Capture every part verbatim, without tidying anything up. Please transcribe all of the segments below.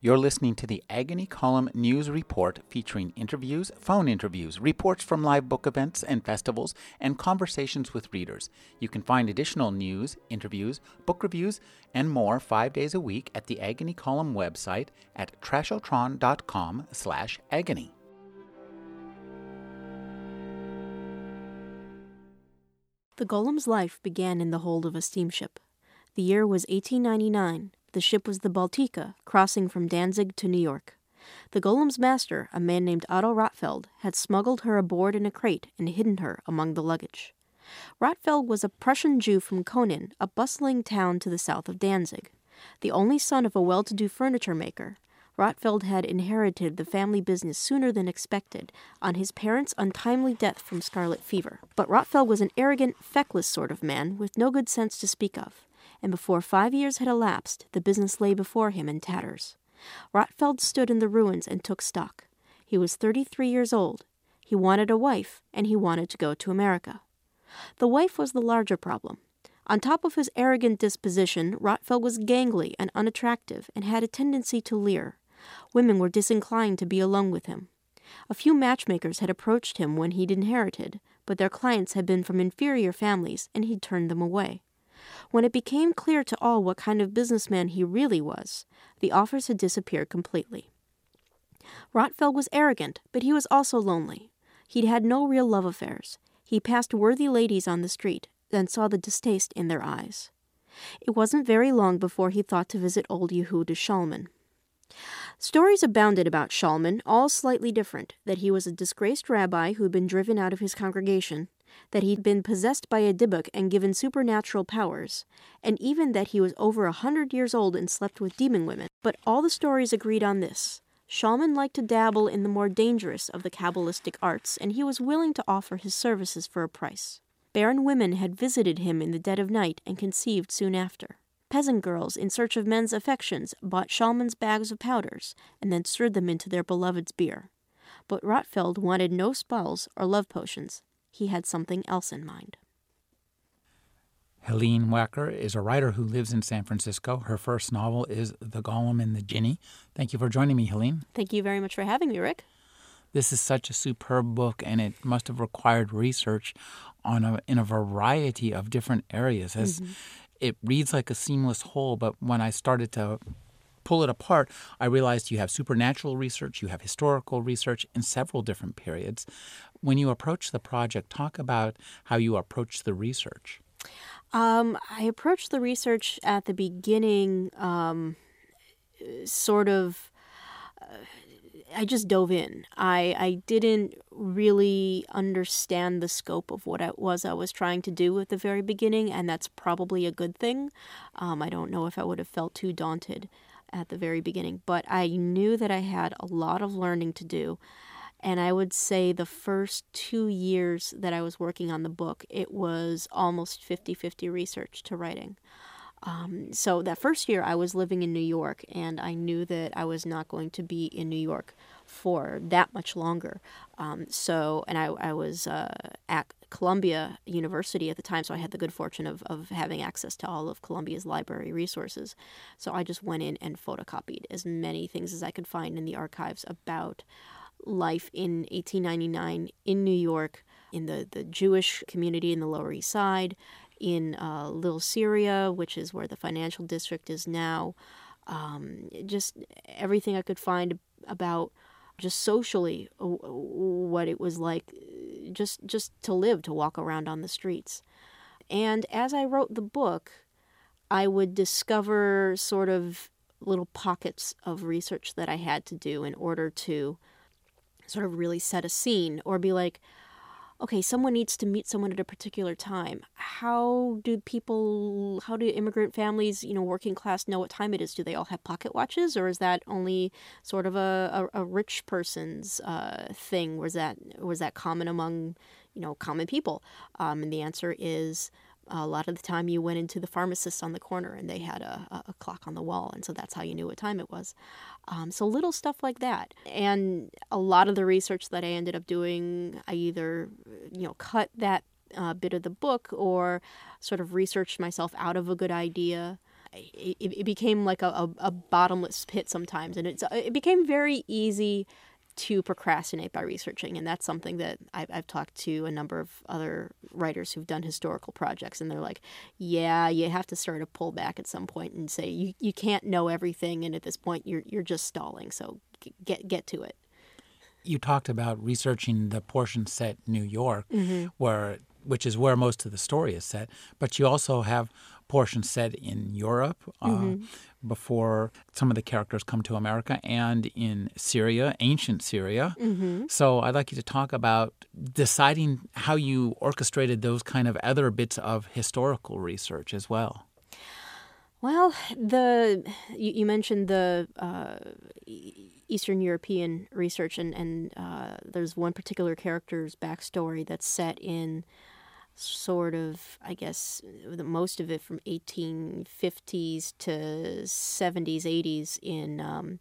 You're listening to the Agony Column News Report, featuring interviews, phone interviews, reports from live book events and festivals, and conversations with readers. You can find additional news, interviews, book reviews, and more five days a week at the Agony Column website at trashotron.com slash agony. The Golem's life began in the hold of a steamship. The year was eighteen ninety-nine. The ship was the Baltica, crossing from Danzig to New York. The Golem's master, a man named Otto Rotfeld, had smuggled her aboard in a crate and hidden her among the luggage. Rotfeld was a Prussian Jew from Konin, a bustling town to the south of Danzig. The only son of a well-to-do furniture maker, Rotfeld had inherited the family business sooner than expected on his parents' untimely death from scarlet fever. But Rotfeld was an arrogant, feckless sort of man with no good sense to speak of, and before five years had elapsed, the business lay before him in tatters. Rotfeld stood in the ruins and took stock. He was thirty-three years old. He wanted a wife, and he wanted to go to America. The wife was the larger problem. On top of his arrogant disposition, Rotfeld was gangly and unattractive and had a tendency to leer. Women were disinclined to be alone with him. A few matchmakers had approached him when he'd inherited, but their clients had been from inferior families, and he'd turned them away. When it became clear to all what kind of businessman he really was, the offers had disappeared completely. Rotfeld was arrogant, but he was also lonely. He'd had no real love affairs. He passed worthy ladies on the street, and saw the distaste in their eyes. It wasn't very long before he thought to visit old Yehudah Schaalman. Stories abounded about Schaalman, all slightly different, that he was a disgraced rabbi who'd been driven out of his congregation, that he'd been possessed by a Dibbuk and given supernatural powers, and even that he was over a hundred years old and slept with demon women. But all the stories agreed on this. Schaalman liked to dabble in the more dangerous of the Kabbalistic arts, and he was willing to offer his services for a price. Barren women had visited him in the dead of night and conceived soon after. Peasant girls, in search of men's affections, bought Schaalman's bags of powders, and then stirred them into their beloved's beer. But Rotfeld wanted no spells or love potions. He had something else in mind. Helene Wacker is a writer who lives in San Francisco. Her first novel is The Golem and the Jinni. Thank you for joining me, Helene. Thank you very much for having me, Rick. This is such a superb book, and it must have required research on a, in a variety of different areas. As mm-hmm. It reads like a seamless whole, but when I started to pull it apart, I realized you have supernatural research, you have historical research in several different periods. When you approach the project, talk about how you approach the research. Um, I approached the research at the beginning, um, sort of, uh, I just dove in. I, I didn't really understand the scope of what it was I was trying to do at the very beginning, and that's probably a good thing. Um, I don't know if I would have felt too daunted at the very beginning, but I knew that I had a lot of learning to do. And I would say the first two years that I was working on the book, it was almost fifty-fifty research to writing. Um, so that first year I was living in New York, and I knew that I was not going to be in New York for that much longer. Um, so, and I, I was uh, at Columbia University at the time, so I had the good fortune of, of having access to all of Columbia's library resources. So I just went in and photocopied as many things as I could find in the archives about life in eighteen ninety-nine in New York, in the, the Jewish community in the Lower East Side, in uh, Little Syria, which is where the financial district is now. Um, just everything I could find about just socially what it was like just just to live, to walk around on the streets. And as I wrote the book, I would discover sort of little pockets of research that I had to do in order to sort of really set a scene, or be like, okay, someone needs to meet someone at a particular time. How do people, how do immigrant families, you know, working class, know what time it is? Do they all have pocket watches, or is that only sort of a, a, a rich person's uh, thing? Was that was that common among, you know, common people? Um, and the answer is, a lot of the time you went into the pharmacist on the corner and they had a, a clock on the wall, and so that's how you knew what time it was. Um, so little stuff like that. And a lot of the research that I ended up doing, I either, you know, cut that uh, bit of the book or sort of researched myself out of a good idea. it, it became like a, a, a bottomless pit sometimes. And it's, it became very easy to procrastinate by researching. And that's something that I've, I've talked to a number of other writers who've done historical projects, and they're like, yeah, you have to sort of pull back at some point and say, you, you can't know everything. And at this point, you're you're just stalling. So get get to it. You talked about researching the portion set in New York, mm-hmm. where which is where most of the story is set. But you also have portions set in Europe uh, mm-hmm. before some of the characters come to America, and in Syria, ancient Syria. Mm-hmm. So I'd like you to talk about deciding how you orchestrated those kind of other bits of historical research as well. Well, the you, you mentioned the uh, Eastern European research, and, and uh, there's one particular character's backstory that's set in sort of, I guess, the most of it from eighteen fifties to seventies, eighties in um,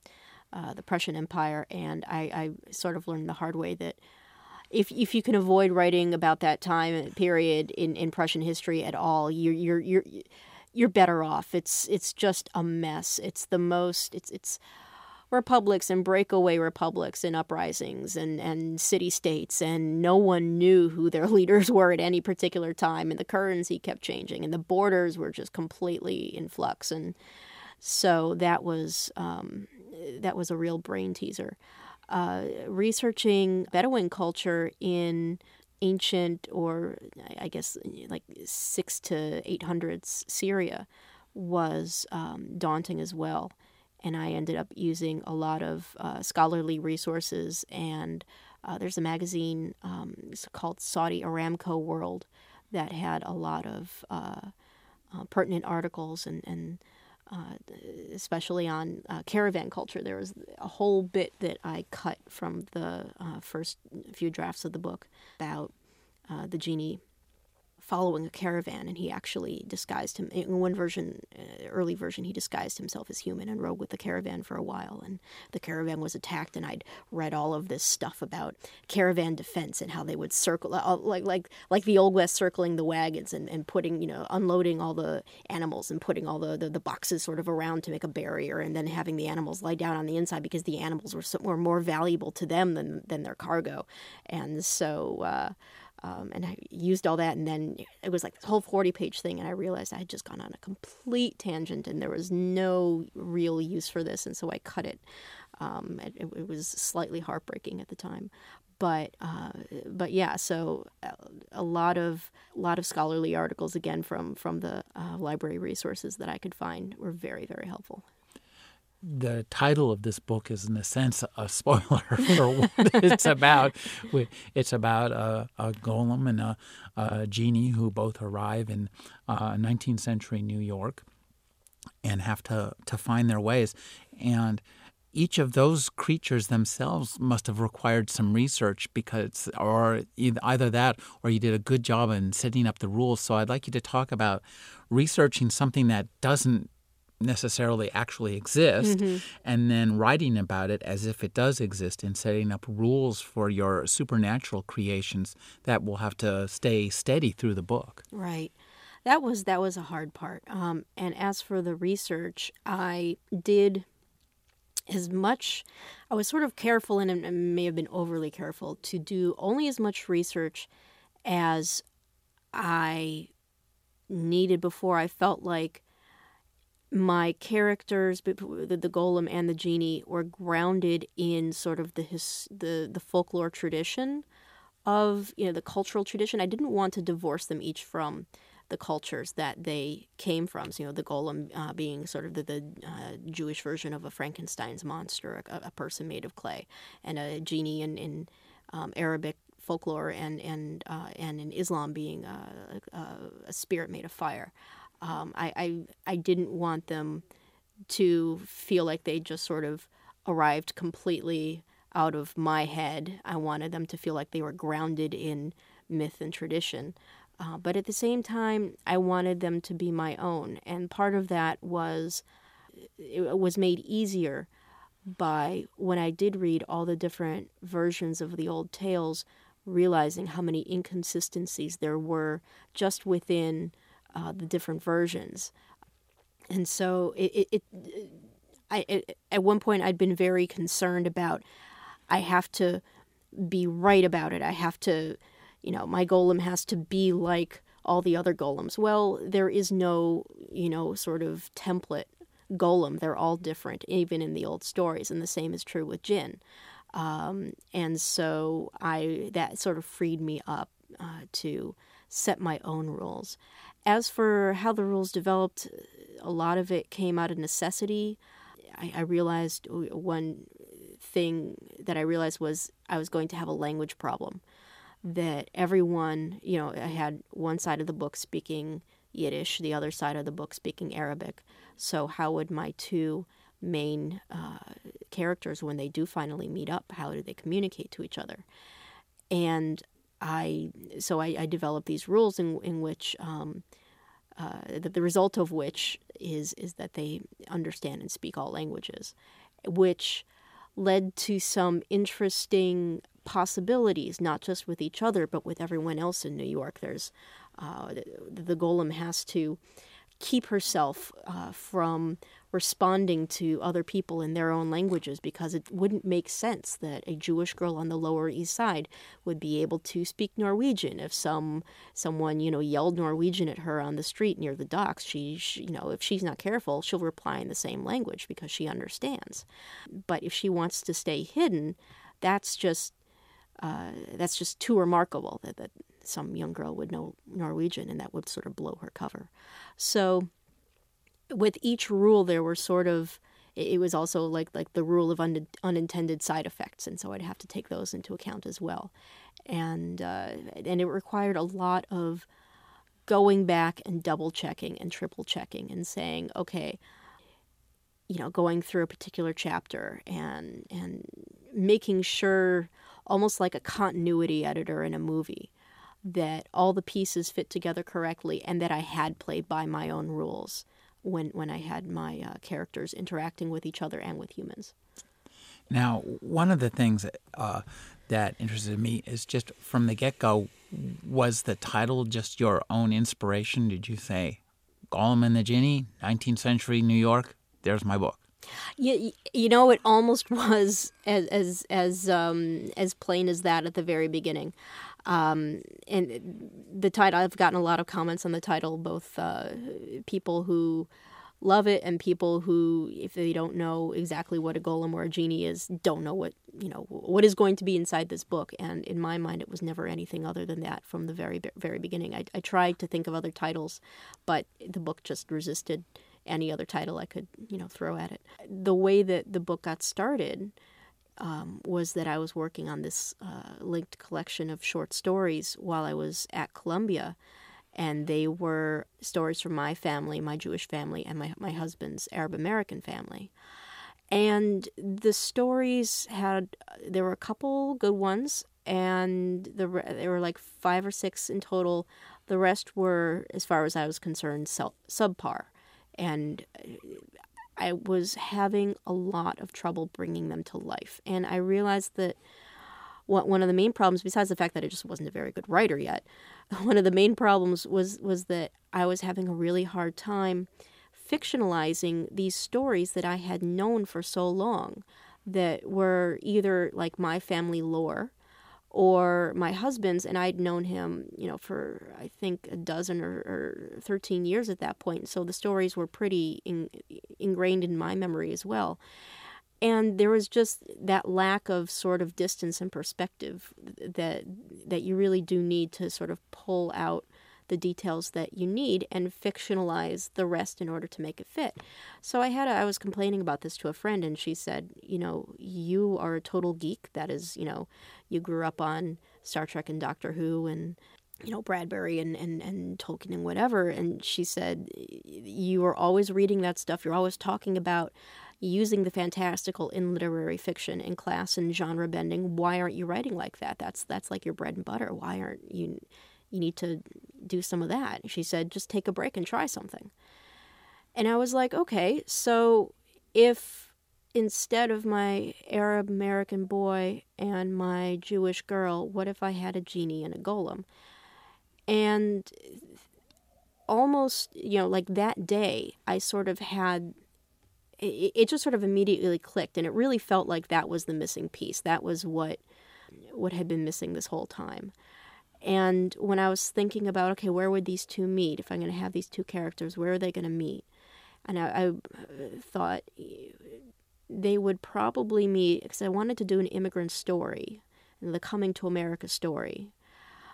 uh, the Prussian Empire. And I, I sort of learned the hard way that If if you can avoid writing about that time period in, in Prussian history at all, you're you're you're you're better off. It's it's just a mess. It's the most. It's it's republics and breakaway republics and uprisings and, and city states, and no one knew who their leaders were at any particular time, and the currency kept changing, and the borders were just completely in flux. And so that was um, that was a real brain teaser. Uh, researching Bedouin culture in ancient, or I guess like six to eight hundreds Syria, was um, daunting as well. And I ended up using a lot of uh, scholarly resources. And uh, there's a magazine um, it's called Saudi Aramco World that had a lot of uh, uh, pertinent articles, and, and uh, especially on uh, caravan culture. There was a whole bit that I cut from the uh, first few drafts of the book about uh, the Jinni following a caravan, and he actually disguised him. In one version, early version, he disguised himself as human and rode with the caravan for a while, and the caravan was attacked, and I'd read all of this stuff about caravan defense and how they would circle, like like like the Old West, circling the wagons and, and putting, you know, unloading all the animals and putting all the, the, the boxes sort of around to make a barrier, and then having the animals lie down on the inside because the animals were, so, were more valuable to them than, than their cargo. And so... Uh, Um, and I used all that, and then it was like this whole forty-page thing, and I realized I had just gone on a complete tangent, and there was no real use for this, and so I cut it. Um, it, it was slightly heartbreaking at the time, but uh, but yeah. So a lot of a lot of scholarly articles, again from from the uh, library resources that I could find, were very, very helpful. The title of this book is, in a sense, a spoiler for what it's about. It's about a, a golem and a, a genie who both arrive in uh, nineteenth century New York and have to, to find their ways. And each of those creatures themselves must have required some research, because, or either that, or you did a good job in setting up the rules. So I'd like you to talk about researching something that doesn't necessarily actually exist, mm-hmm. and then writing about it as if it does exist, and setting up rules for your supernatural creations that will have to stay steady through the book. Right. That was that was a hard part. Um, and as for the research, I did as much, I was sort of careful, and I may have been overly careful, to do only as much research as I needed before I felt like my characters, the golem and the genie, were grounded in sort of the his, the the folklore tradition of, you know, the cultural tradition. I didn't want to divorce them each from the cultures that they came from. So, you know, the golem uh, being sort of the, the uh, Jewish version of a Frankenstein's monster, a, a person made of clay, and a genie in, in um, Arabic folklore and and uh, and in Islam being a, a, a spirit made of fire. Um, I, I I didn't want them to feel like they just sort of arrived completely out of my head. I wanted them to feel like they were grounded in myth and tradition. Uh, but at the same time, I wanted them to be my own. And part of that was, it was made easier by, when I did read all the different versions of the old tales, realizing how many inconsistencies there were just within Uh, the different versions. And so it, it, it I it, at one point I'd been very concerned about, I have to be right about it. I have to, you know, my golem has to be like all the other golems. Well, there is no, you know, sort of template golem. They're all different, even in the old stories. And the same is true with Jinn. Um, and so I that sort of freed me up uh, to set my own rules. As for how the rules developed, a lot of it came out of necessity. I, I realized one thing that I realized was I was going to have a language problem. That everyone, you know, I had one side of the book speaking Yiddish, the other side of the book speaking Arabic. So how would my two main uh, characters, when they do finally meet up, how do they communicate to each other? And I, so I, I developed these rules in, in which, um, uh, the, the result of which is is that they understand and speak all languages, which led to some interesting possibilities, not just with each other, but with everyone else in New York. There's uh, the, the golem has to keep herself uh, from responding to other people in their own languages, because it wouldn't make sense that a Jewish girl on the Lower East Side would be able to speak Norwegian. If some someone, you know, yelled Norwegian at her on the street near the docks, she, she you know, if she's not careful, she'll reply in the same language because she understands. But if she wants to stay hidden, that's just uh, that's just too remarkable that, that some young girl would know Norwegian, and that would sort of blow her cover. So with each rule, there were sort of, it was also like like the rule of un, unintended side effects, and so I'd have to take those into account as well. And uh, and it required a lot of going back and double-checking and triple-checking and saying, okay, you know, going through a particular chapter and and making sure, almost like a continuity editor in a movie, that all the pieces fit together correctly and that I had played by my own rules when when I had my uh, characters interacting with each other and with humans. Now, one of the things uh, that interested me is just from the get-go, was the title just your own inspiration? Did you say, Golem and the Jinni, nineteenth century New York, there's my book? You, you know, it almost was as as as um, as plain as that at the very beginning. Um, and the title, I've gotten a lot of comments on the title, both uh, people who love it and people who, if they don't know exactly what a golem or a genie is, don't know what, you know, what is going to be inside this book. And in my mind, it was never anything other than that from the very, very beginning. I, I tried to think of other titles, but the book just resisted any other title I could, you know, throw at it. The way that the book got started um, was that I was working on this uh, linked collection of short stories while I was at Columbia, and they were stories from my family, my Jewish family, and my, my husband's Arab-American family. And the stories had, there were a couple good ones, and the, there were like five or six in total. The rest were, as far as I was concerned, sub- subpar. And I was having a lot of trouble bringing them to life. And I realized that what one of the main problems, besides the fact that I just wasn't a very good writer yet, one of the main problems was, was that I was having a really hard time fictionalizing these stories that I had known for so long, that were either like my family lore or my husband's, and I'd known him, you know, for I think a dozen or, or thirteen years at that point. So the stories were pretty in, ingrained in my memory as well. And there was just that lack of sort of distance and perspective that that you really do need to sort of pull out the details that you need and fictionalize the rest in order to make it fit. So I had a, I was complaining about this to a friend, and she said, you know, you are a total geek. That is, you know, you grew up on Star Trek and Doctor Who and, you know, Bradbury and, and, and Tolkien and whatever. And she said, you are always reading that stuff. You're always talking about using the fantastical in literary fiction in class and genre bending. Why aren't you writing like that? That's that's like your bread and butter. Why aren't you... You need to do some of that. She said, just take a break and try something. And I was like, okay, so if instead of my Arab American boy and my Jewish girl, what if I had a genie and a golem? And almost, you know, like that day, I sort of had, it, it just sort of immediately clicked, and it really felt like that was the missing piece. That was what what had been missing this whole time. And when I was thinking about, okay, where would these two meet? If I'm going to have these two characters, where are they going to meet? And I, I thought they would probably meet, because I wanted to do an immigrant story, the coming to America story.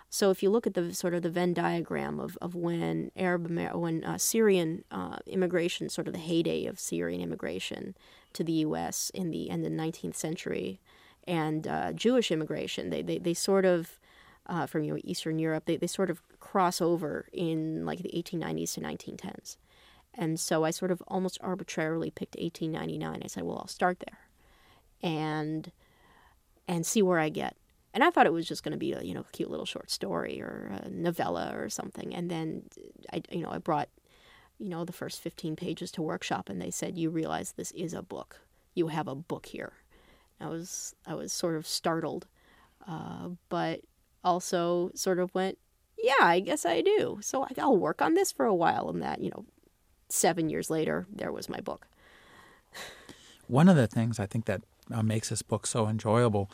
So if you look at the sort of the Venn diagram of, of when Arab Amer- when uh, Syrian uh, immigration, sort of the heyday of Syrian immigration to the U S in the end of the nineteenth century, and uh, Jewish immigration, they they, they sort of uh, from you know, Eastern Europe, they, they sort of cross over in like the eighteen nineties to nineteen tens. And so I sort of almost arbitrarily picked eighteen ninety-nine. I said, well, I'll start there and and see where I get. And I thought it was just going to be a, you know, a cute little short story or a novella or something. And then, I, you know, I brought, you know, the first fifteen pages to workshop, and they said, you realize this is a book. You have a book here. And I was, I was sort of startled, uh, but also sort of went, yeah, I guess I do. So I'll work on this for a while, and that, you know, seven years later, there was my book. One of the things I think that uh, makes this book so enjoyable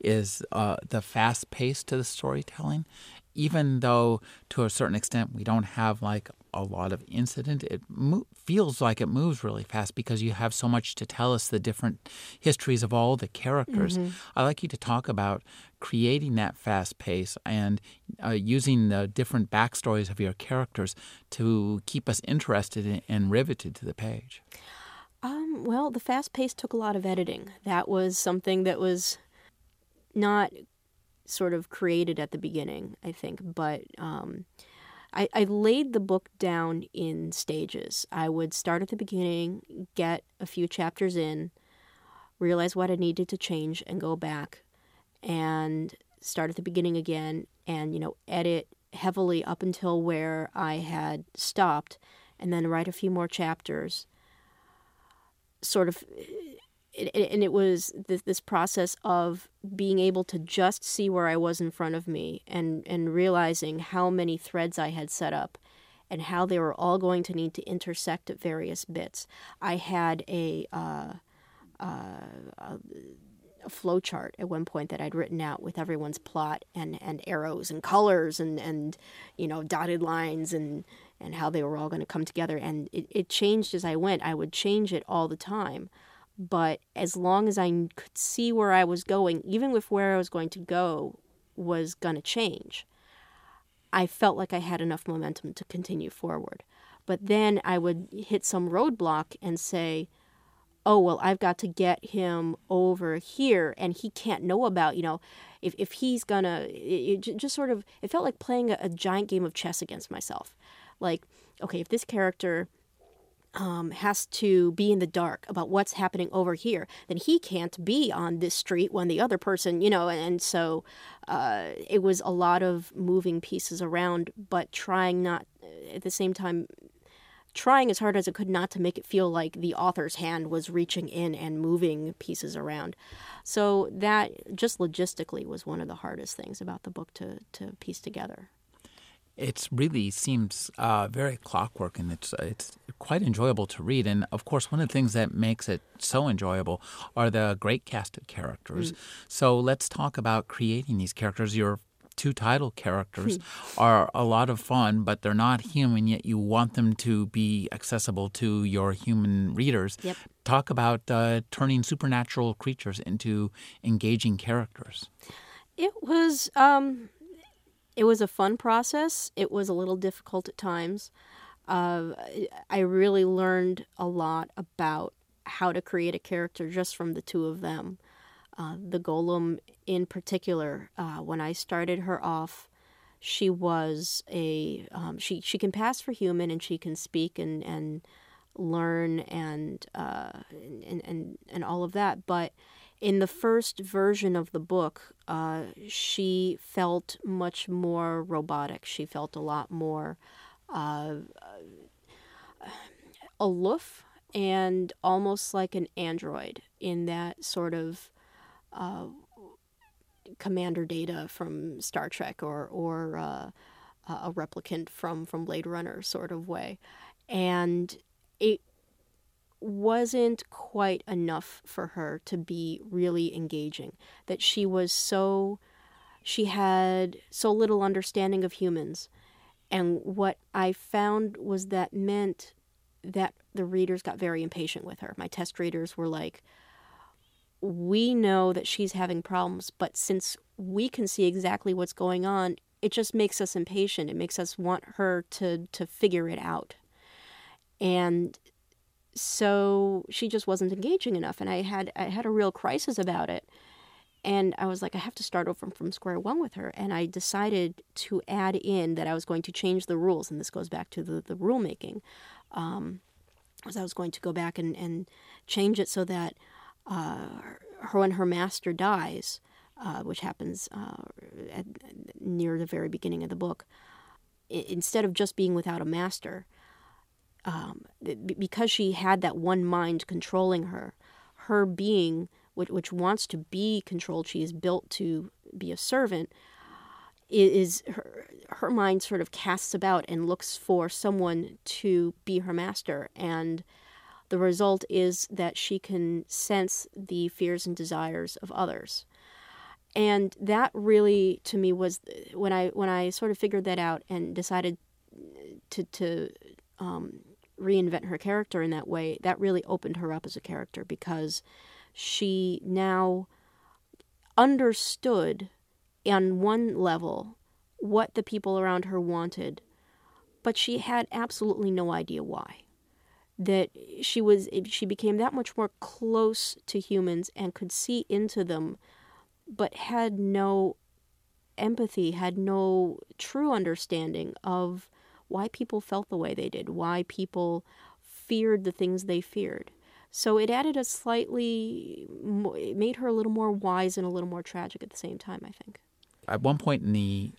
is uh, the fast pace to the storytelling. Even though, to a certain extent, we don't have like a lot of incident, it mo- feels like it moves really fast because you have so much to tell us, the different histories of all the characters. Mm-hmm. I'd like you to talk about creating that fast pace and uh, using the different backstories of your characters to keep us interested in, and riveted to the page. Um, well, the fast pace took a lot of editing. That was something that was not sort of created at the beginning, I think, but um, I, I laid the book down in stages. I would start at the beginning, get a few chapters in, realize what I needed to change, and go back and start at the beginning again and, you know, edit heavily up until where I had stopped, and then write a few more chapters. Sort of... And it was this process of being able to just see where I was in front of me and, and realizing how many threads I had set up and how they were all going to need to intersect at various bits. I had a, uh, uh, a flow chart at one point that I'd written out with everyone's plot and, and arrows and colors and, and, you know, dotted lines and, and how they were all going to come together. And it, it changed as I went. I would change it all the time. But as long as I could see where I was going, even with where I was going to go was going to change, I felt like I had enough momentum to continue forward. But then I would hit some roadblock and say, oh, well, I've got to get him over here, and he can't know about, you know, if, if he's going to, just sort of, it felt like playing a, a giant game of chess against myself. Like, okay, if this character... Um, has to be in the dark about what's happening over here, then he can't be on this street when the other person, you know, and, and so uh, it was a lot of moving pieces around, but trying not, at the same time, trying as hard as it could not to make it feel like the author's hand was reaching in and moving pieces around. So that, just logistically, was one of the hardest things about the book to, to piece together. It really seems uh, very clockwork, and it's it's quite enjoyable to read. And, of course, one of the things that makes it so enjoyable are the great cast of characters. Mm. So let's talk about creating these characters. Your two title characters are a lot of fun, but they're not human, yet you want them to be accessible to your human readers. Yep. Talk about uh, turning supernatural creatures into engaging characters. It was... Um... It was a fun process. It was a little difficult at times. Uh, I really learned a lot about how to create a character just from the two of them. Uh, the Golem in particular, uh, when I started her off, she was a... Um, she, she can pass for human, and she can speak and, and learn and, uh, and, and, and all of that, but... In the first version of the book, uh, she felt much more robotic. She felt a lot more uh, aloof and almost like an android in that sort of uh, Commander Data from Star Trek or, or uh, uh, a replicant from, from Blade Runner sort of way. And it wasn't quite enough for her to be really engaging, that she was so, she had so little understanding of humans. And what I found was that meant that the readers got very impatient with her. My test readers were like, we know that she's having problems, but since we can see exactly what's going on, it just makes us impatient. It makes us want her to, to figure it out. And so she just wasn't engaging enough. And I had I had a real crisis about it. And I was like, I have to start over from, from square one with her. And I decided to add in that I was going to change the rules. And this goes back to the, the rulemaking. Um, so I was going to go back and, and change it so that uh, her, when her master dies, uh, which happens uh, at, near the very beginning of the book, I- instead of just being without a master, um, b- because she had that one mind controlling her, her being... Which, which wants to be controlled, she is built to be a servant, is her, her mind sort of casts about and looks for someone to be her master. And the result is that she can sense the fears and desires of others. And that really, to me, was when I when I sort of figured that out and decided to, to um, reinvent her character in that way, that really opened her up as a character, because she now understood on one level what the people around her wanted, but she had absolutely no idea why. That she was, she became that much more close to humans and could see into them, but had no empathy, had no true understanding of why people felt the way they did, why people feared the things they feared. So it added a slightly, it made her a little more wise and a little more tragic at the same time, I think. At one point in the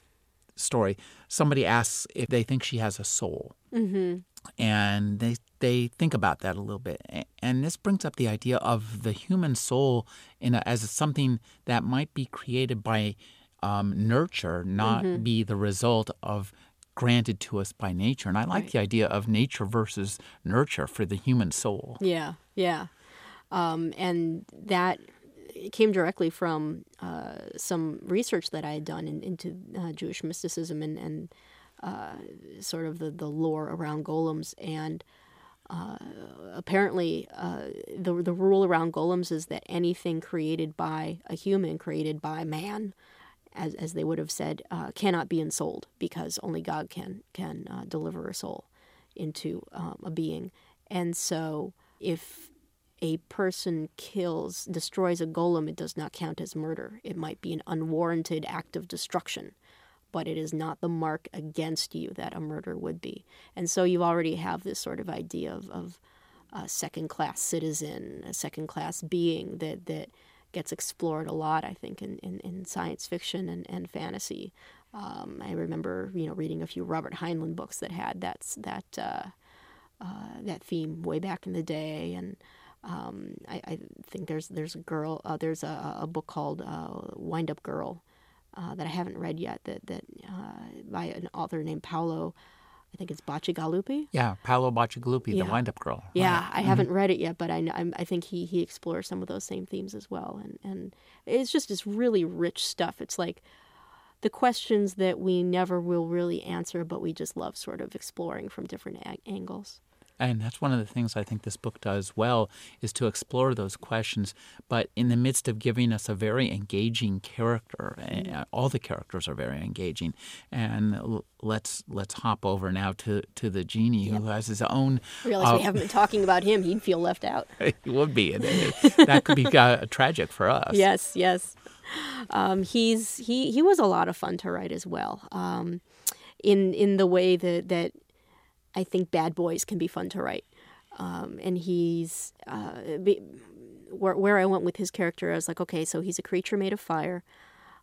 story, somebody asks if they think she has a soul. Mm-hmm. And they they think about that a little bit. And this brings up the idea of the human soul in a, as something that might be created by um, nurture, not mm-hmm. be the result of granted to us by nature. And I like right. the idea of nature versus nurture for the human soul. Yeah, yeah. Um, and that came directly from uh, some research that I had done in, into uh, Jewish mysticism and, and uh, sort of the, the lore around golems. And uh, apparently uh, the, the rule around golems is that anything created by a human, created by man, As, as they would have said, uh, cannot be ensouled, because only God can can uh, deliver a soul into um, a being. And so if a person kills, destroys a golem, it does not count as murder. It might be an unwarranted act of destruction, but it is not the mark against you that a murder would be. And so you already have this sort of idea of, of a second-class citizen, a second-class being that... that gets explored a lot, I think, in, in, in science fiction and, and fantasy. Um, I remember, you know, reading a few Robert Heinlein books that had that that uh, uh, that theme way back in the day. And um, I, I think there's there's a girl, uh, there's a, a book called uh, Wind Up Girl uh, that I haven't read yet. That that uh, by an author named Paolo, I think it's Bacigalupi. Yeah, Paolo Bacigalupi, yeah. The Wind Up Girl. Right. Yeah, I mm-hmm. haven't read it yet, but I I'm, I think he he explores some of those same themes as well, and and it's just this really rich stuff. It's like the questions that we never will really answer, but we just love sort of exploring from different a- angles. And that's one of the things I think this book does well, is to explore those questions, but in the midst of giving us a very engaging character. And all the characters are very engaging. And let's let's hop over now to, to the Jinni, yep. who has his own... I realize uh, we haven't been talking about him. He'd feel left out. He would be. That could be uh, tragic for us. Yes, yes. Um, he's he, he was a lot of fun to write as well, um, in, in the way that... that I think bad boys can be fun to write. Um, and he's, uh, be, where, where I went with his character, I was like, okay, so he's a creature made of fire.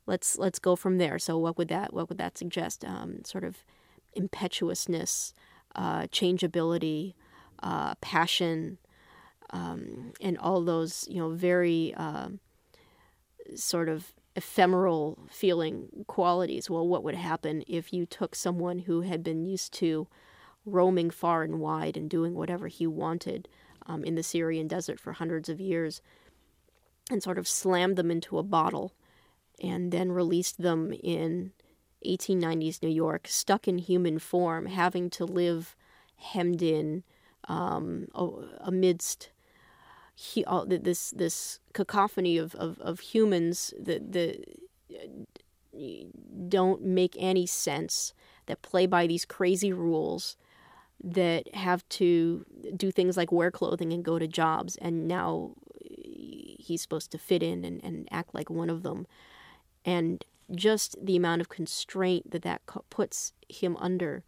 Let's let's go from there. So what would that what would that suggest? Um, sort of impetuousness, uh, changeability, uh, passion, um, and all those, you know, very uh, sort of ephemeral feeling qualities. Well, what would happen if you took someone who had been used to roaming far and wide and doing whatever he wanted um, in the Syrian desert for hundreds of years and sort of slammed them into a bottle and then released them in eighteen nineties New York, stuck in human form, having to live hemmed in um, amidst He, all, this this cacophony of, of, of humans that, that don't make any sense, that play by these crazy rules, that have to do things like wear clothing and go to jobs, and now he's supposed to fit in and, and act like one of them. And just the amount of constraint that that puts him under,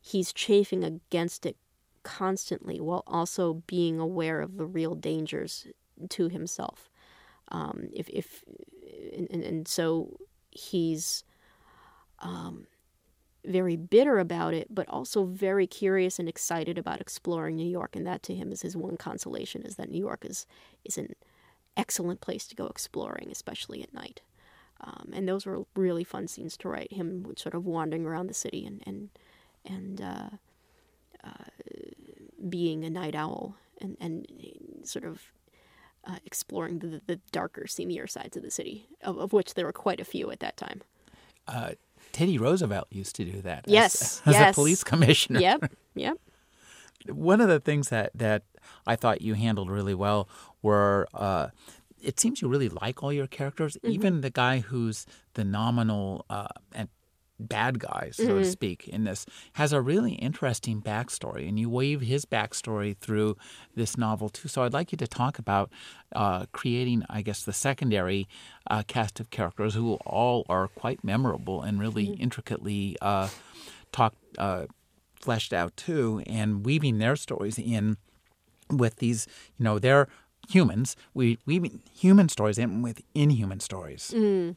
he's chafing against it constantly, while also being aware of the real dangers to himself. Um, if if and, and, and so he's um, very bitter about it, but also very curious and excited about exploring New York. And that to him is his one consolation: is that New York is is an excellent place to go exploring, especially at night. Um, and those were really fun scenes to write. Him sort of wandering around the city and and and. Uh, Uh, being a night owl and, and sort of uh, exploring the, the darker, seamier sides of the city, of, of which there were quite a few at that time. Uh, Teddy Roosevelt used to do that. Yes, as, as yes. a police commissioner. Yep, yep. One of the things that, that I thought you handled really well were, uh, it seems you really like all your characters, mm-hmm. even the guy who's the nominal uh, and bad guy, so mm-hmm. to speak, in this, has a really interesting backstory, and you weave his backstory through this novel too. So I'd like you to talk about uh, creating, I guess, the secondary uh, cast of characters who all are quite memorable and really mm-hmm. intricately uh, talked, uh, fleshed out too, and weaving their stories in with these, you know, their humans. We weaving human stories in with inhuman stories. Mm.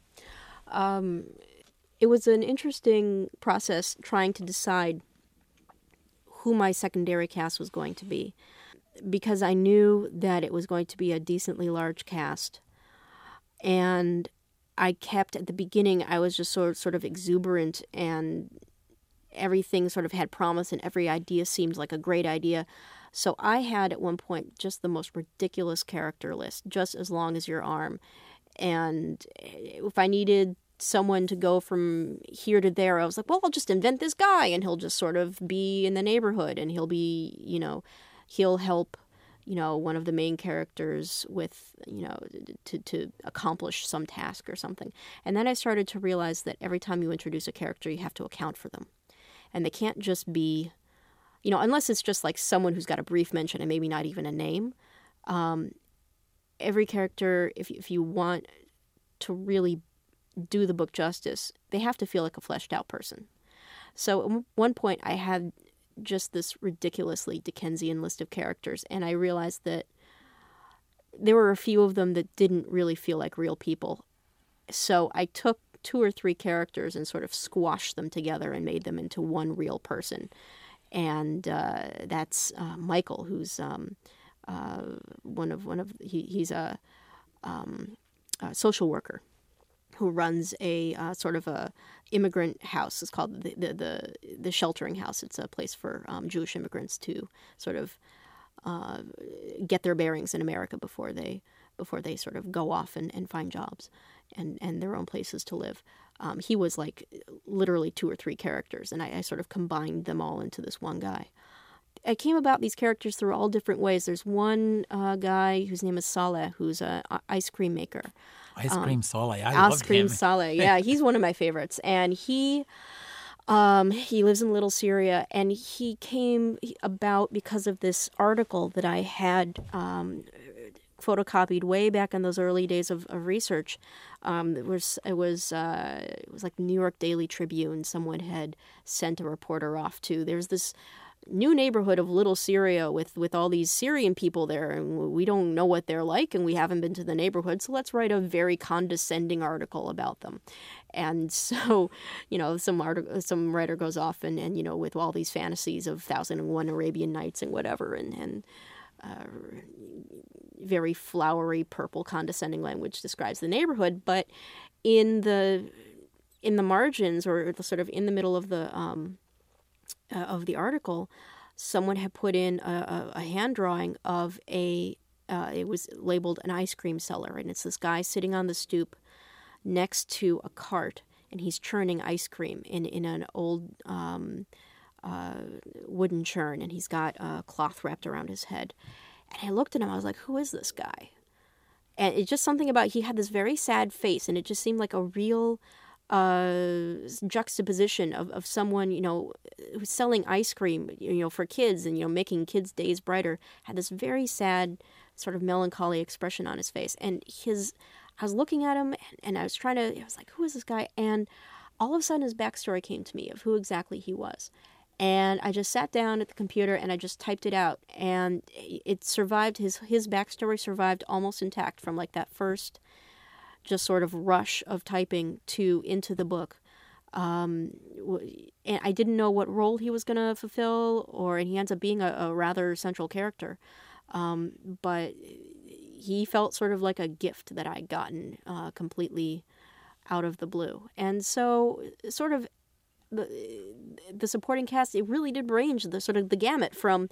Um. It was an interesting process trying to decide who my secondary cast was going to be, because I knew that it was going to be a decently large cast. And I kept, at the beginning, I was just sort of, sort of exuberant, and everything sort of had promise, and every idea seemed like a great idea. So I had, at one point, just the most ridiculous character list, just as long as your arm. And if I needed someone to go from here to there, I was like, well, I'll just invent this guy, and he'll just sort of be in the neighborhood, and he'll be, you know, he'll help, you know, one of the main characters with, you know, to, to accomplish some task or something. And then I started to realize that every time you introduce a character, you have to account for them. And they can't just be, you know, unless it's just like someone who's got a brief mention and maybe not even a name. Um, every character, if if you want to really do the book justice, they have to feel like a fleshed out person. So at one point I had just this ridiculously Dickensian list of characters, and I realized that there were a few of them that didn't really feel like real people. So I took two or three characters and sort of squashed them together and made them into one real person. And uh, that's uh, Michael, who's um, uh, one of, one of he, he's a, um, a social worker who runs a uh, sort of a immigrant house. It's called the the, the, the Sheltering House. It's a place for um, Jewish immigrants to sort of uh, get their bearings in America before they before they sort of go off and, and find jobs and, and their own places to live. Um, he was like literally two or three characters, and I, I sort of combined them all into this one guy. I came about these characters through all different ways. There's one uh, guy whose name is Saleh, who's an ice cream maker. Ice Cream um, Saleh, I love him. Ice Cream Saleh, yeah, he's one of my favorites. And he um, he lives in Little Syria, and he came about because of this article that I had um, photocopied way back in those early days of, of research. Um, it was it was uh, it was like New York Daily Tribune. Someone had sent a reporter off to. There's this new neighborhood of Little Syria with, with all these Syrian people there, and we don't know what they're like, and we haven't been to the neighborhood, so let's write a very condescending article about them. And so, you know, some article, some writer goes off and, and, you know, with all these fantasies of one thousand and one Arabian Nights and whatever, and, and uh, very flowery, purple, condescending language describes the neighborhood. But in the in the margins, or the sort of in the middle of the um, uh, of the article, someone had put in a, a, a hand drawing of a. Uh, it was labeled an ice cream seller, and it's this guy sitting on the stoop next to a cart, and he's churning ice cream in, in an old um, uh, wooden churn, and he's got a cloth wrapped around his head. And I looked at him, I was like, who is this guy? And it's just something about, he had this very sad face, and it just seemed like a real uh, juxtaposition of, of someone, you know, who's selling ice cream, you know, for kids and, you know, making kids' days brighter, had this very sad sort of melancholy expression on his face. And his, I was looking at him, and, and I was trying to, I was like, who is this guy? And all of a sudden his backstory came to me of who exactly he was. And I just sat down at the computer and I just typed it out. And it survived, his, his backstory survived almost intact from like that first just sort of rush of typing to into the book. Um, and I didn't know what role he was going to fulfill, or, and he ends up being a, a rather central character. Um, but he felt sort of like a gift that I'd gotten uh, completely out of the blue. And so sort of the, the supporting cast, it really did range the sort of the gamut from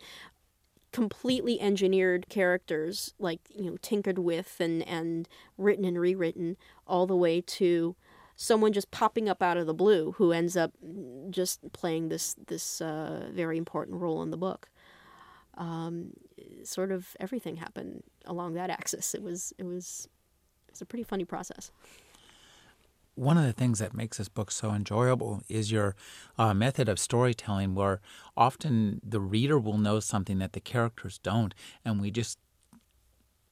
completely engineered characters, like, you know, tinkered with and, and written and rewritten, all the way to someone just popping up out of the blue who ends up just playing this, this uh, very important role in the book. Um, sort of everything happened along that axis. It was, it was, it's a pretty funny process. One of the things that makes this book so enjoyable is your uh, method of storytelling, where often the reader will know something that the characters don't, and we just,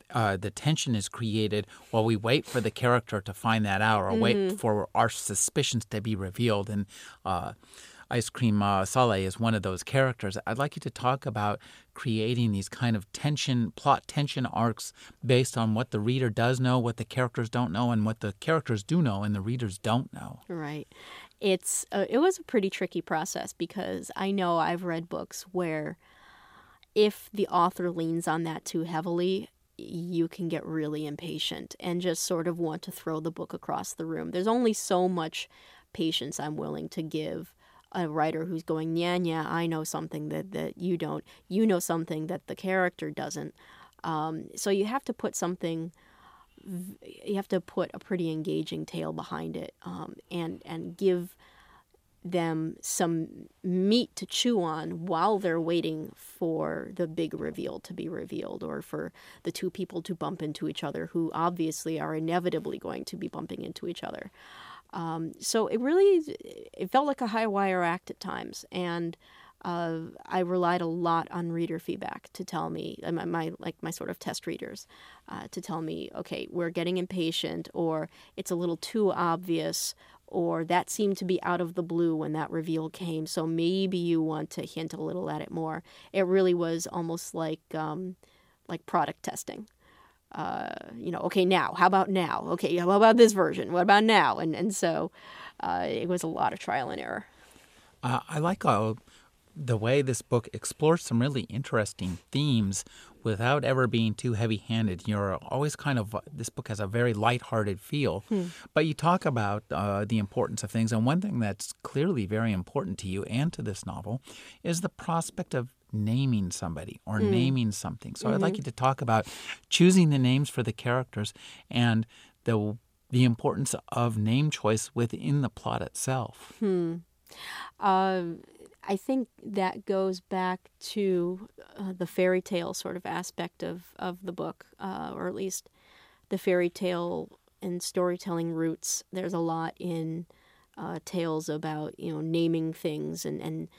uh, the tension is created while we wait for the character to find that out, or mm-hmm. wait for our suspicions to be revealed. And, uh, Ice Cream uh, Saleh is one of those characters. I'd like you to talk about creating these kind of tension, plot tension arcs based on what the reader does know, what the characters don't know, and what the characters do know and the readers don't know. Right. It's uh, it was a pretty tricky process, because I know I've read books where if the author leans on that too heavily, you can get really impatient and just sort of want to throw the book across the room. There's only so much patience I'm willing to give a writer who's going, yeah, yeah, I know something that, that you don't. You know something that the character doesn't. Um, so you have to put something, you have to put a pretty engaging tale behind it, um, and, and give them some meat to chew on while they're waiting for the big reveal to be revealed, or for the two people to bump into each other who obviously are inevitably going to be bumping into each other. Um, so it really, it felt like a high wire act at times, and uh, I relied a lot on reader feedback to tell me, my, my like my sort of test readers, uh, to tell me, okay, we're getting impatient, or it's a little too obvious, or that seemed to be out of the blue when that reveal came, so maybe you want to hint a little at it more. It really was almost like um, like product testing. Uh, you know, okay, now, how about now? Okay, how about this version? What about now? And and so uh, it was a lot of trial and error. Uh, I like uh, the way this book explores some really interesting themes without ever being too heavy-handed. You're always kind of, this book has a very lighthearted feel, hmm. but you talk about uh, the importance of things. And one thing that's clearly very important to you and to this novel is the prospect of naming somebody or mm. naming something. So mm-hmm. I'd like you to talk about choosing the names for the characters and the the importance of name choice within the plot itself. Hmm. Uh, I think that goes back to uh, the fairy tale sort of aspect of, of the book, uh, or at least the fairy tale and storytelling roots. There's a lot in uh, tales about, you know, naming things, and, and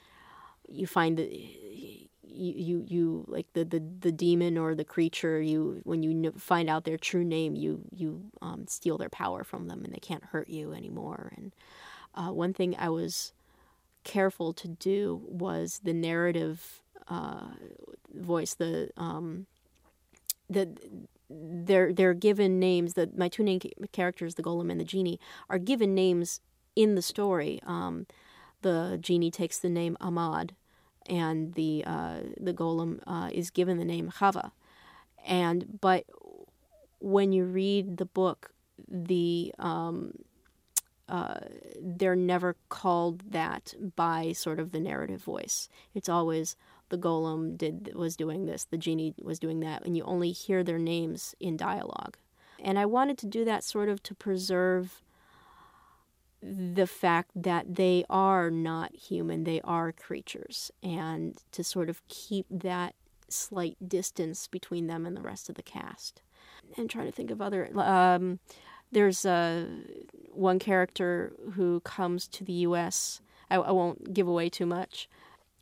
you find that you, you, you like the, the, the demon or the creature, you, when you find out their true name, you, you um, steal their power from them, and they can't hurt you anymore. And uh, one thing I was careful to do was the narrative uh, voice, the, um, the, they're, they're given names, that my two name characters, the Golem and the Jinni, are given names in the story. Um, The genie takes the name Ahmad, and the uh, the golem uh, is given the name Chava. And but when you read the book, the um, uh, they're never called that by sort of the narrative voice. It's always the golem did was doing this, the genie was doing that, and you only hear their names in dialogue. And I wanted to do that sort of to preserve the fact that they are not human, they are creatures, and to sort of keep that slight distance between them and the rest of the cast. And trying to think of other... Um, there's uh, one character who comes to the U S I, I won't give away too much.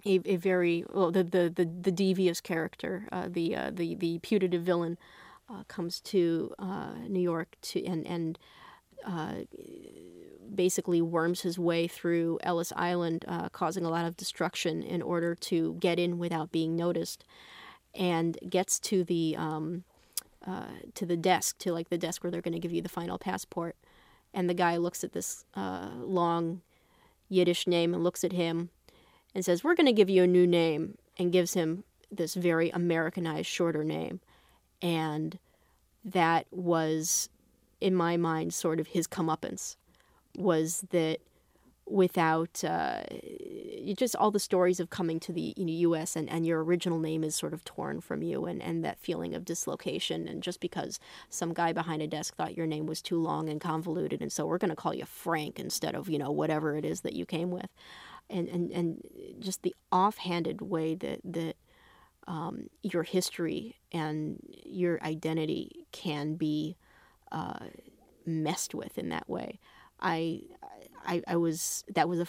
A, a very... Well, the, the, the, the devious character, uh, the, uh, the, the putative villain, uh, comes to uh, New York to and... and uh, basically worms his way through Ellis Island, uh, causing a lot of destruction in order to get in without being noticed, and gets to the um, uh, to the desk, to like the desk where they're going to give you the final passport. And the guy looks at this uh, long Yiddish name and looks at him and says, "We're going to give you a new name," and gives him this very Americanized, shorter name. And that was, in my mind, sort of his comeuppance. Was that without uh, just all the stories of coming to the you know, U S and, and your original name is sort of torn from you, and, and that feeling of dislocation, and just because some guy behind a desk thought your name was too long and convoluted, and so we're going to call you Frank instead of, you know, whatever it is that you came with. And and, and just the offhanded way that, that um, your history and your identity can be uh, messed with in that way. I, I, I was, that was a,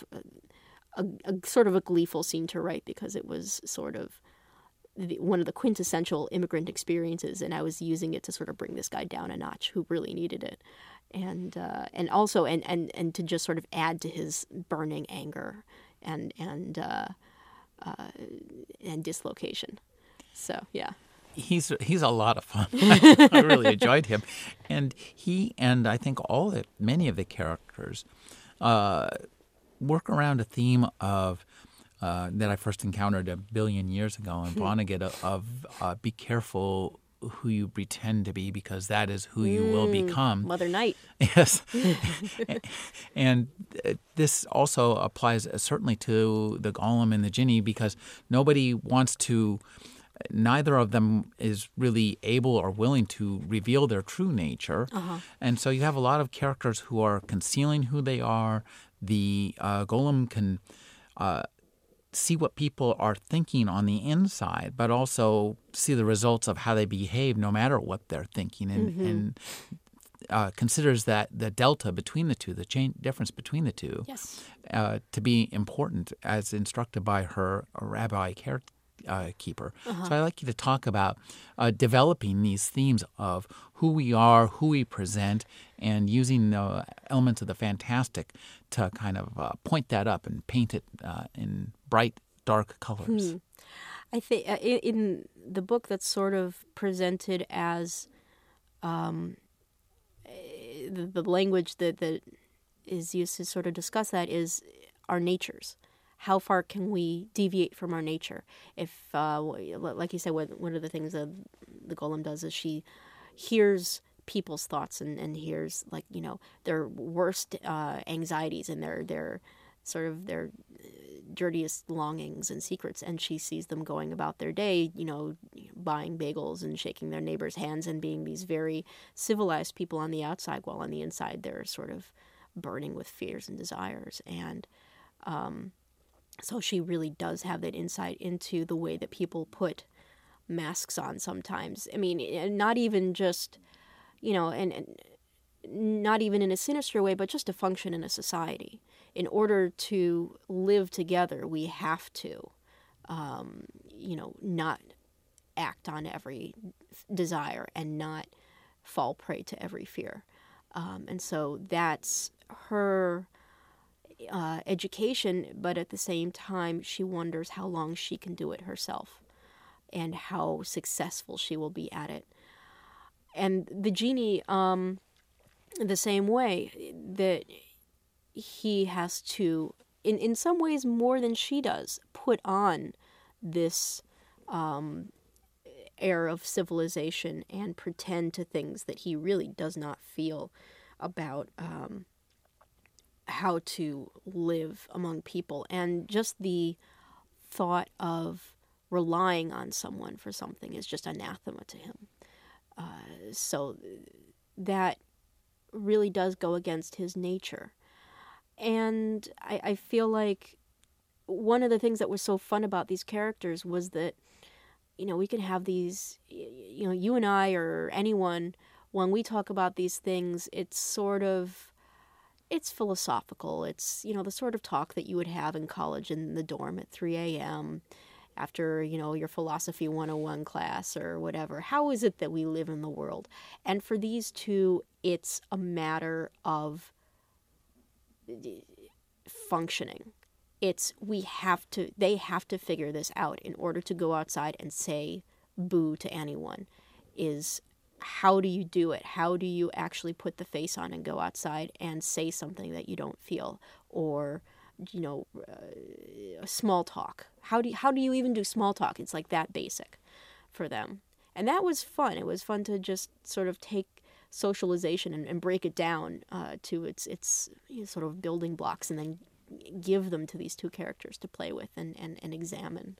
a, a sort of a gleeful scene to write, because it was sort of the, one of the quintessential immigrant experiences, and I was using it to sort of bring this guy down a notch who really needed it. And uh, and also, and, and, and to just sort of add to his burning anger and, and, uh, uh, and dislocation. So, yeah. He's he's a lot of fun. I, I really enjoyed him, and he and I think all the many of the characters uh, work around a theme of uh, that I first encountered a billion years ago in Vonnegut of uh, be careful who you pretend to be, because that is who you mm, will become. Mother Night. Yes, and uh, this also applies uh, certainly to the Golem and the Jinni, because nobody wants to. Neither of them is really able or willing to reveal their true nature. Uh-huh. And so you have a lot of characters who are concealing who they are. The uh, golem can uh, see what people are thinking on the inside, but also see the results of how they behave no matter what they're thinking, and, mm-hmm. and uh, considers that the delta between the two, the change, difference between the two, yes. uh, to be important, as instructed by her rabbi character. Uh, keeper. Uh-huh. So I'd like you to talk about uh, developing these themes of who we are, who we present, and using the elements of the fantastic to kind of uh, point that up and paint it uh, in bright, dark colors. Hmm. I think uh, in the book that's sort of presented as um, the, the language that, that is used to sort of discuss that is our natures. How far can we deviate from our nature? If, uh, like you said, one of the things that the golem does is she hears people's thoughts and, and hears, like, you know, their worst uh, anxieties and their their sort of their dirtiest longings and secrets, and she sees them going about their day, you know, buying bagels and shaking their neighbors' hands and being these very civilized people on the outside, while on the inside they're sort of burning with fears and desires. And... Um, So she really does have that insight into the way that people put masks on sometimes. I mean, not even just, you know, and, and not even in a sinister way, but just to function in a society. In order to live together, we have to, um, you know, not act on every desire and not fall prey to every fear. Um, and so that's her... Uh, education, but at the same time she wonders how long she can do it herself and how successful she will be at it. And the genie, um, the same way that he has to, in, in some ways more than she does, put on this um, air of civilization and pretend to things that he really does not feel about um, how to live among people. And just the thought of relying on someone for something is just anathema to him. Uh, so that really does go against his nature. And I, I feel like one of the things that was so fun about these characters was that, you know, we can have these, you know, you and I or anyone, when we talk about these things, it's sort of, it's philosophical. It's, you know, the sort of talk that you would have in college in the dorm at three a.m. after, you know, your Philosophy one oh one class or whatever. How is it that we live in the world? And for these two, it's a matter of functioning. It's we have to, they have to figure this out in order to go outside and say boo to anyone. Is how do you do it? How do you actually put the face on and go outside and say something that you don't feel? Or, you know, uh, small talk. How do you, how do you even do small talk? It's like that basic for them. And that was fun. It was fun to just sort of take socialization and, and break it down uh, to its its you know, sort of building blocks, and then give them to these two characters to play with and, and, and examine.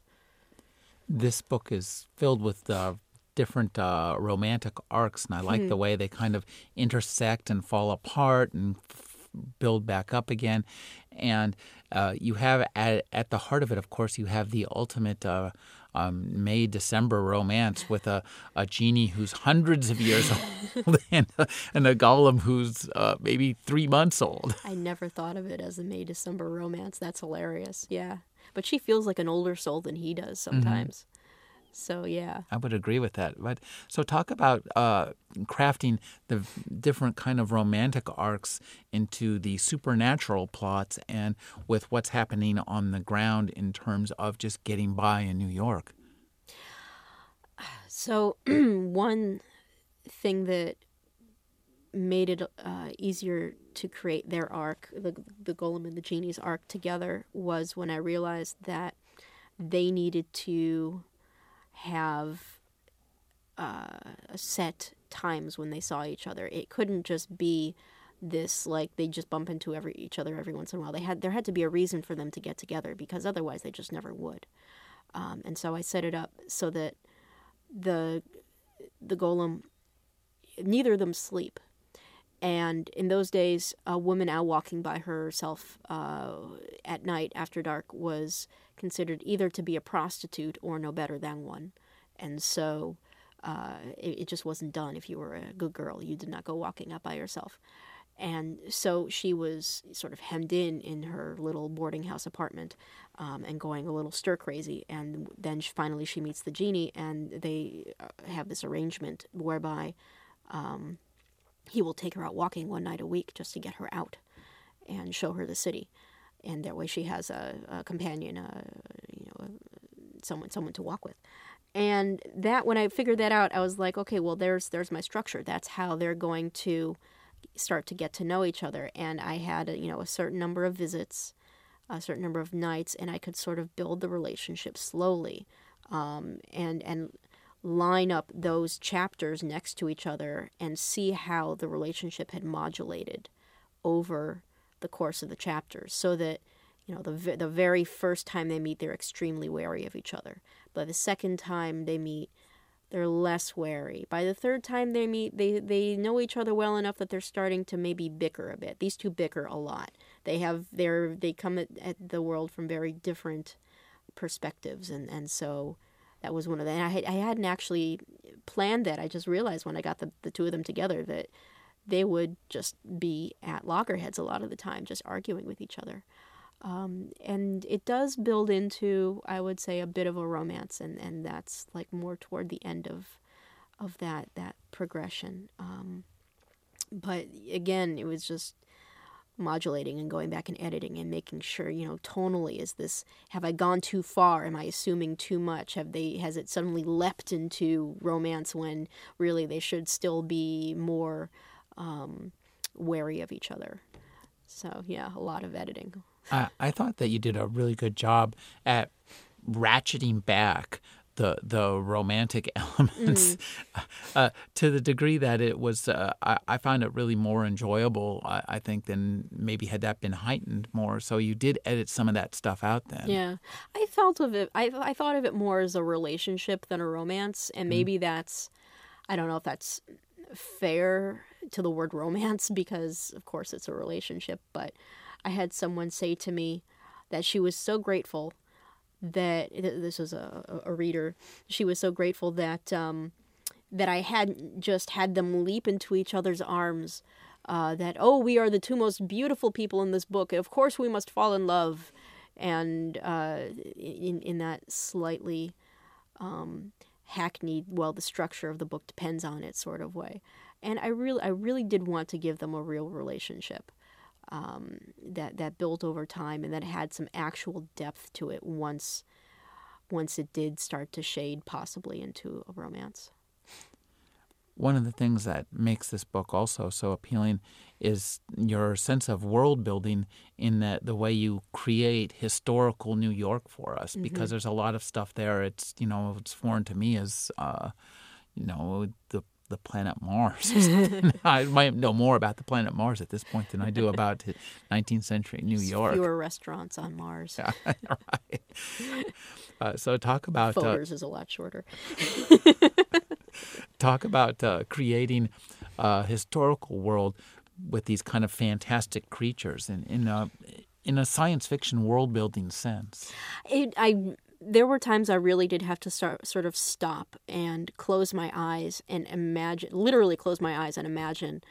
This book is filled with uh, different uh, romantic arcs, and I like mm-hmm. the way they kind of intersect and fall apart and f- build back up again. And uh, you have at, at the heart of it, of course, you have the ultimate uh, um, May-December romance with a, a genie who's hundreds of years old and, and a golem who's uh, maybe three months old. I never thought of it as a May-December romance. That's hilarious. Yeah. But she feels like an older soul than he does sometimes. Mm-hmm. So, yeah. I would agree with that. But so talk about uh, crafting the different kind of romantic arcs into the supernatural plots and with what's happening on the ground in terms of just getting by in New York. So one thing that made it uh, easier to create their arc, the, the Golem and the Jinni's arc together, was when I realized that they needed to have uh, a set times when they saw each other. It couldn't just be this, like, they just bump into every each other every once in a while. They had there had to be a reason for them to get together, because otherwise they just never would. Um, and so I set it up so that the the golem, neither of them sleep. And in those days, a woman out walking by herself uh, at night after dark was considered either to be a prostitute or no better than one. And so uh, it, it just wasn't done. If you were a good girl, you did not go walking out by yourself. And so she was sort of hemmed in in her little boarding house apartment um, and going a little stir-crazy. And then she, finally she meets the genie, and they have this arrangement whereby... Um, He will take her out walking one night a week just to get her out and show her the city. And that way she has a, a companion, a, you know, a, someone someone to walk with. And that, when I figured that out, I was like, okay, well, there's there's my structure. That's how they're going to start to get to know each other. And I had, a, you know, a certain number of visits, a certain number of nights, and I could sort of build the relationship slowly um, and and... line up those chapters next to each other and see how the relationship had modulated over the course of the chapters, so that, you know, the the very first time they meet, they're extremely wary of each other. By the second time they meet, they're less wary. By the third time they meet, they, they know each other well enough that they're starting to maybe bicker a bit. These two bicker a lot. They have their they come at, at the world from very different perspectives, and, and so... That was one of the, and I, had, I hadn't actually planned that. I just realized when I got the, the two of them together that they would just be at loggerheads a lot of the time, just arguing with each other. Um, and it does build into, I would say, a bit of a romance, and, and that's like more toward the end of of that, that progression. Um, but again, it was just modulating and going back and editing and making sure, you know, tonally, is this, have I gone too far? Am I assuming too much? Have they, has it suddenly leapt into romance when really they should still be more um, wary of each other? So, yeah, a lot of editing. I, I thought that you did a really good job at ratcheting back the the romantic elements mm. uh, to the degree that it was, uh, I, I found it really more enjoyable, I, I think, than maybe had that been heightened more. So you did edit some of that stuff out then. Yeah. I felt of it, I, I thought of it more as a relationship than a romance. And maybe mm. that's, I don't know if that's fair to the word romance, because of course it's a relationship, but I had someone say to me that she was so grateful that this was a, a reader. She was so grateful that um, that I hadn't just had them leap into each other's arms. Uh, that oh, we are the two most beautiful people in this book. Of course, we must fall in love, and uh, in in that slightly um, hackneyed, well, the structure of the book depends on it sort of way. And I really, I really did want to give them a real relationship. Um, that, that built over time and that had some actual depth to it once once it did start to shade possibly into a romance. One of the things that makes this book also so appealing is your sense of world building in the, the way you create historical New York for us, mm-hmm. because there's a lot of stuff there. It's, you know, it's foreign to me as, uh, you know, the the planet Mars. I might know more about the planet Mars at this point than I do about nineteenth century New Just York. Fewer restaurants on Mars. Yeah, right. Uh, so talk about... Folders uh, is a lot shorter. Talk about uh, creating a historical world with these kind of fantastic creatures in, in, a, in a science fiction world-building sense. It, I... There were times I really did have to start, sort of stop and close my eyes and imagine, literally close my eyes and imagine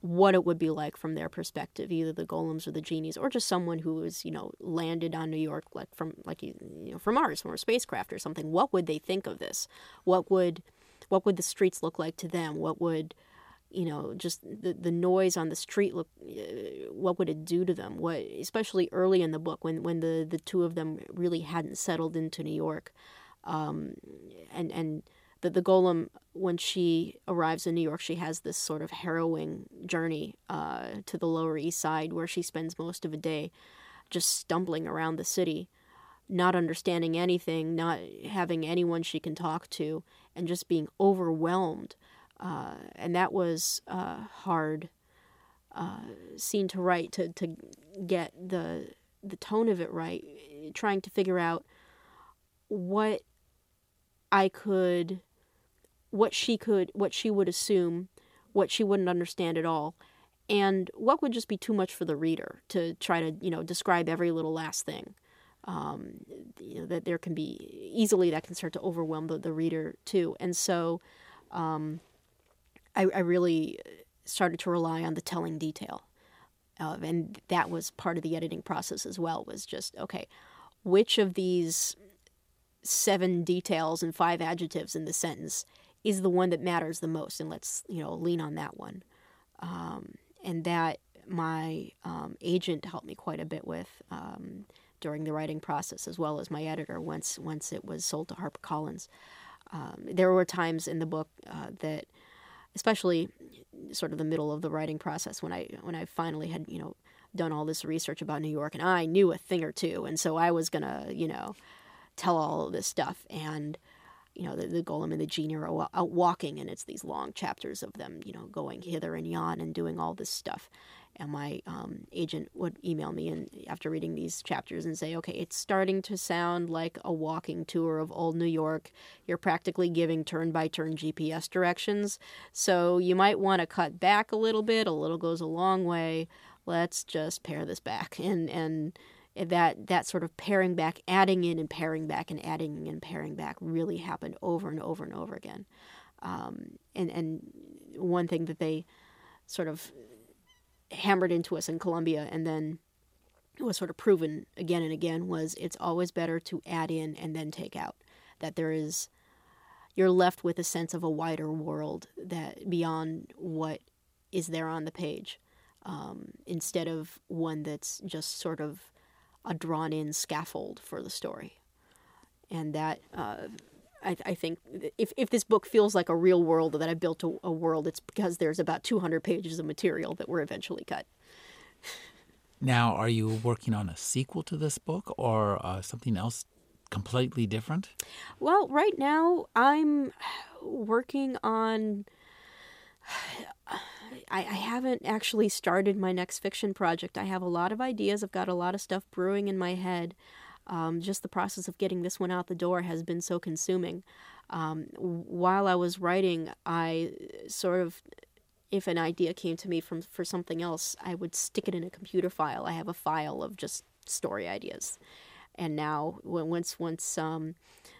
what it would be like from their perspective, either the golems or the genies, or just someone who was, you know, landed on New York like from like you know from Mars, from a spacecraft or something. What would they think of this? What would, what would the streets look like to them? What would, you know, just the, the noise on the street, look, what would it do to them? What, especially early in the book when, when the, the two of them really hadn't settled into New York. Um, and and the, the golem, when she arrives in New York, she has this sort of harrowing journey uh, to the Lower East Side where she spends most of a day just stumbling around the city, not understanding anything, not having anyone she can talk to, and just being overwhelmed. Uh, and that was a uh, hard uh, scene to write, to, to get the the tone of it right, trying to figure out what I could, what she could, what she would assume, what she wouldn't understand at all, and what would just be too much for the reader to try to, you know, describe every little last thing. Um, you know, that there can be, easily that can start to overwhelm the, the reader too. And so... Um, I, I really started to rely on the telling detail, uh, and that was part of the editing process as well, was just, okay, which of these seven details and five adjectives in the sentence is the one that matters the most, and let's, you know, lean on that one. Um, and that my um, agent helped me quite a bit with um, during the writing process, as well as my editor once once it was sold to HarperCollins. Um, there were times in the book uh, that... especially sort of the middle of the writing process when I when I finally had, you know, done all this research about New York and I knew a thing or two. And so I was going to, you know, tell all of this stuff. And, you know, the, the golem and the genie are out walking, and it's these long chapters of them, you know, going hither and yon and doing all this stuff. And my um, agent would email me and after reading these chapters and say, okay, it's starting to sound like a walking tour of old New York. You're practically giving turn-by-turn G P S directions. So you might want to cut back a little bit. A little goes a long way. Let's just pare this back. And and that, that sort of paring back, adding in and paring back and adding in and paring back really happened over and over and over again. Um, and, and one thing that they sort of... hammered into us in Columbia, and then it was sort of proven again and again, was it's always better to add in and then take out. That there is, you're left with a sense of a wider world that beyond what is there on the page, um, instead of one that's just sort of a drawn-in scaffold for the story. And that, uh, I, I think, if if this book feels like a real world, or that I built a, a world, it's because there's about two hundred pages of material that were eventually cut. Now, are you working on a sequel to this book or uh, something else completely different? Well, right now I'm working on... I, I haven't actually started my next fiction project. I have a lot of ideas. I've got a lot of stuff brewing in my head. Um, just the process of getting this one out the door has been so consuming. Um, while I was writing, I sort of, if an idea came to me from for something else, I would stick it in a computer file. I have a file of just story ideas. And now, once once um,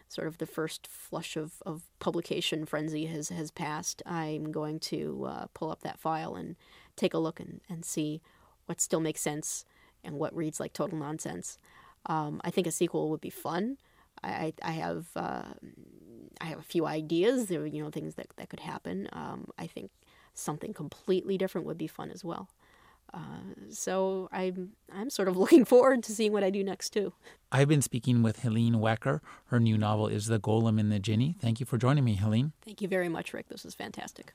sort of the first flush of, of publication frenzy has, has passed, I'm going to uh, pull up that file and take a look and, and see what still makes sense and what reads like total nonsense. Um, I think a sequel would be fun. I, I have uh, I have a few ideas. There, you know, things that that could happen. Um, I think something completely different would be fun as well. Uh, so I'm I'm sort of looking forward to seeing what I do next too. I've been speaking with Helene Wacker. Her new novel is The Golem and the Jinni. Thank you for joining me, Helene. Thank you very much, Rick. This was fantastic.